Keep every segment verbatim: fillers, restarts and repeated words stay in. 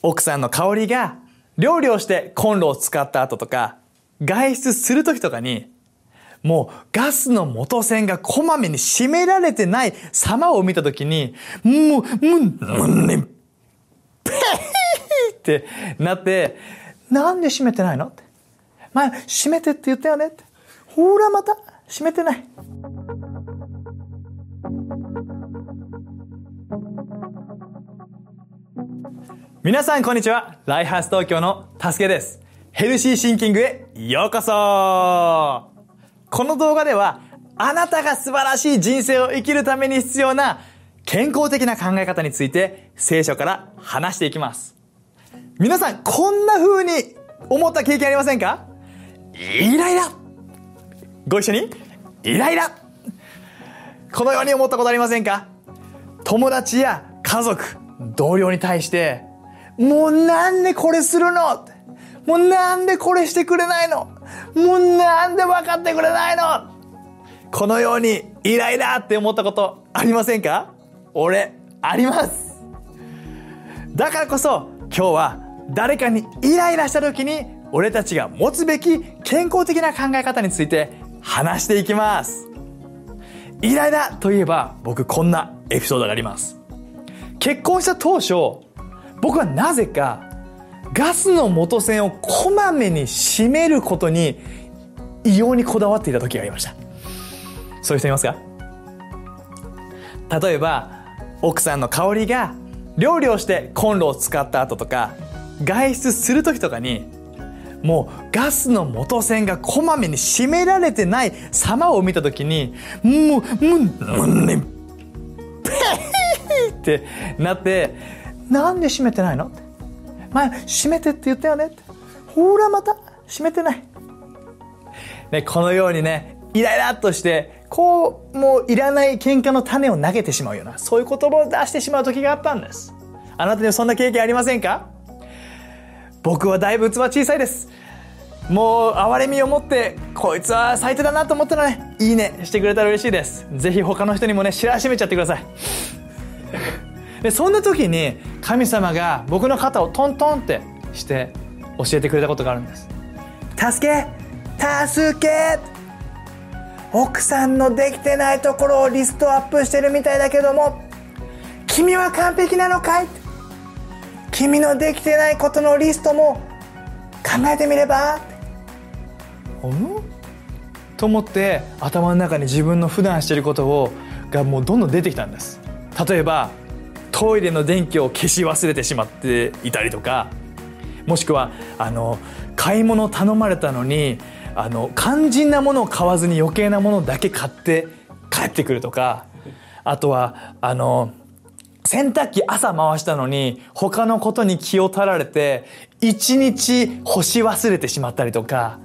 奥さんの香りが料理をしてコンロを使った後とか外出する時とかにもうガスの元栓がこまめに閉められてない様を見た時にもう、もう、ね、ペーってなってなんで閉めてないのって前閉めてって言ったよねってほらまた閉めてない。皆さんこんにちは。ライフハウス東京のたすけです。ヘルシーシンキングへようこそ。この動画ではあなたが素晴らしい人生を生きるために必要な健康的な考え方について聖書から話していきます。皆さんこんな風に思った経験ありませんか？イライラ。ご一緒にイライラ。このように思ったことありませんか？友達や家族、同僚に対してもうなんでこれするの？もうなんでこれしてくれないの？もうなんで分かってくれないの？このようにイライラって思ったことありませんか？俺、あります。だからこそ今日は誰かにイライラした時に俺たちが持つべき健康的な考え方について話していきます。イライラといえば僕こんなエピソードがあります。結婚した当初僕はなぜかガスの元栓をこまめに閉めることに異様にこだわっていた時がありました。そういう人いますか？例えば奥さんの香りが料理をしてコンロを使った後とか外出する時とかにもうガスの元栓がこまめに閉められてない様を見た時にもうもうもうねペーってなってなんで閉めてないの？前閉めてって言ったよねってほらまた閉めてない、ね、このようにねイライラっとしてこうもういらない喧嘩の種を投げてしまうようなそういう言葉を出してしまう時があったんです。あなたにはそんな経験ありませんか？僕はだいぶ器小さいです。もう哀れみを持ってこいつは最低だなと思ったらねいいねしてくれたら嬉しいです。ぜひ他の人にもね知らしめちゃってください。でそんな時に神様が僕の肩をトントンってして教えてくれたことがあるんです。助け助け奥さんのできてないところをリストアップしてるみたいだけども君は完璧なのかい？君のできてないことのリストも考えてみればうんと思って頭の中に自分の普段してることをがもうどんどん出てきたんです。例えばトイレの電気を消し忘れてしまっていたりとかもしくはあの買い物頼まれたのにあの肝心なものを買わずに余計なものだけ買って帰ってくるとかあとはあの洗濯機朝回したのに他のことに気を取られて一日干し忘れてしまったりとか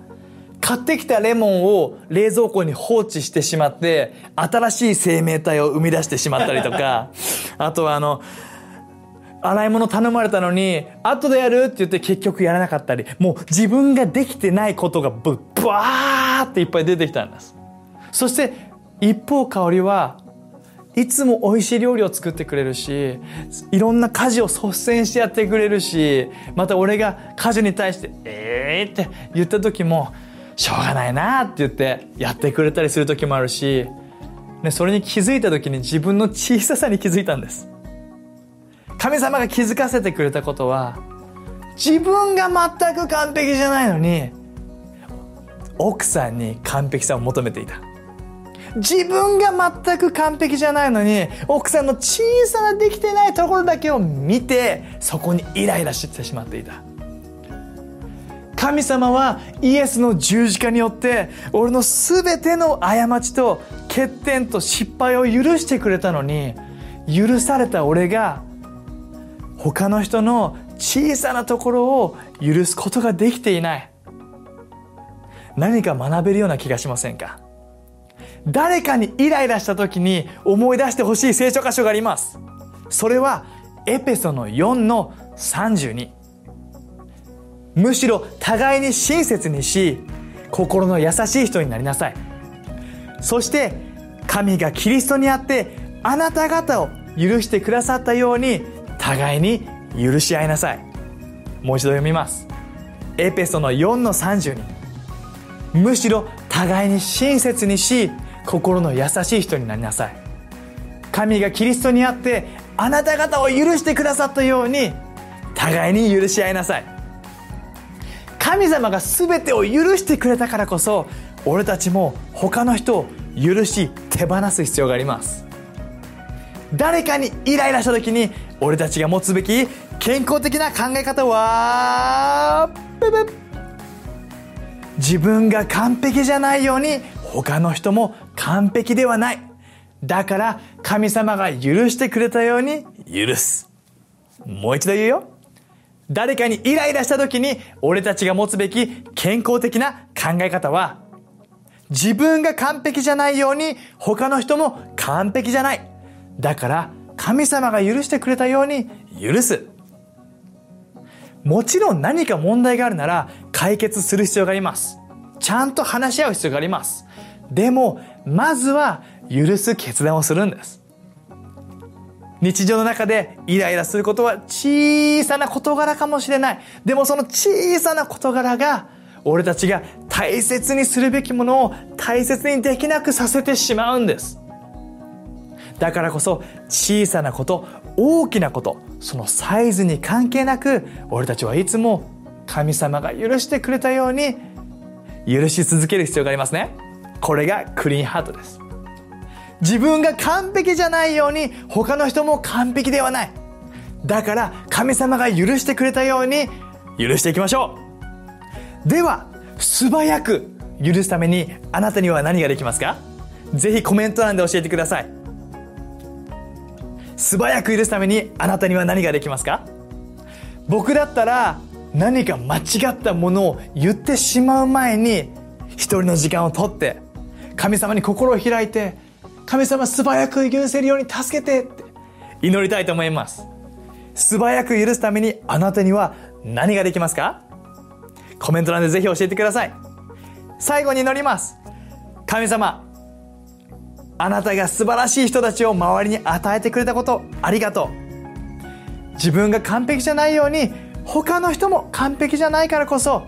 買ってきたレモンを冷蔵庫に放置してしまって新しい生命体を生み出してしまったりとかあとはあの洗い物頼まれたのに後でやるって言って結局やらなかったりもう自分ができてないことがぶっばーっていっぱい出てきたんです。そして一方香りはいつも美味しい料理を作ってくれるしいろんな家事を率先してやってくれるしまた俺が家事に対してえーって言った時もしょうがないなって言ってやってくれたりする時もあるし、ね、それに気づいた時に自分の小ささに気づいたんです。神様が気づかせてくれたことは自分が全く完璧じゃないのに奥さんに完璧さを求めていた。自分が全く完璧じゃないのに奥さんの小さなできてないところだけを見てそこにイライラしてしまっていた。神様はイエスの十字架によって俺の全ての過ちと欠点と失敗を許してくれたのに許された俺が他の人の小さなところを許すことができていない。何か学べるような気がしませんか？誰かにイライラした時に思い出してほしい聖書箇所があります。それはエペソの よんのさんじゅうに。むしろ互いに親切にし心の優しい人になりなさい。そして神がキリストにあってあなた方を許してくださったように互いに許し合いなさい。もう一度読みます。エペソの よんのさんじゅうに、 むしろ互いに親切にし、心の優しい人になりなさい。神がキリストにあってあなた方を許してくださったように、互いに許し合いなさい。神様が全てを許してくれたからこそ、俺たちも他の人を許し手放す必要があります。誰かにイライラした時に、俺たちが持つべき健康的な考え方は、ブブッ、自分が完璧じゃないように他の人も完璧ではない。だから神様が許してくれたように許す。もう一度言うよ。誰かにイライラした時に、俺たちが持つべき健康的な考え方は、自分が完璧じゃないように他の人も完璧じゃない。だから神様が許してくれたように許す。もちろん何か問題があるなら解決する必要があります。ちゃんと話し合う必要があります。でもまずは許す決断をするんです。日常の中でイライラすることは小さな事柄かもしれない。でもその小さな事柄が、俺たちが大切にするべきものを大切にできなくさせてしまうんです。だからこそ、小さなこと、大きなこと、そのサイズに関係なく、俺たちはいつも神様が許してくれたように許し続ける必要がありますね。これがクリーンハートです。自分が完璧じゃないように他の人も完璧ではない。だから神様が許してくれたように許していきましょう。では、素早く許すためにあなたには何ができますか？ぜひコメント欄で教えてください。素早く許すためにあなたには何ができますか？僕だったら、何か間違ったものを言ってしまう前に一人の時間をとって、神様に心を開いて、神様、素早く許せるように助けてって祈りたいと思います。素早く許すためにあなたには何ができますか？コメント欄でぜひ教えてください。最後に祈ります。神様、あなたが素晴らしい人たちを周りに与えてくれたこと、ありがとう。自分が完璧じゃないように他の人も完璧じゃないからこそ、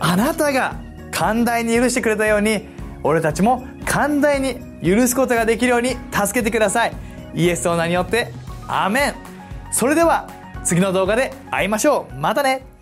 あなたが寛大に許してくれたように、俺たちも寛大に許すことができるように助けてください。イエスの名によって、アーメン。それでは次の動画で会いましょう。またね。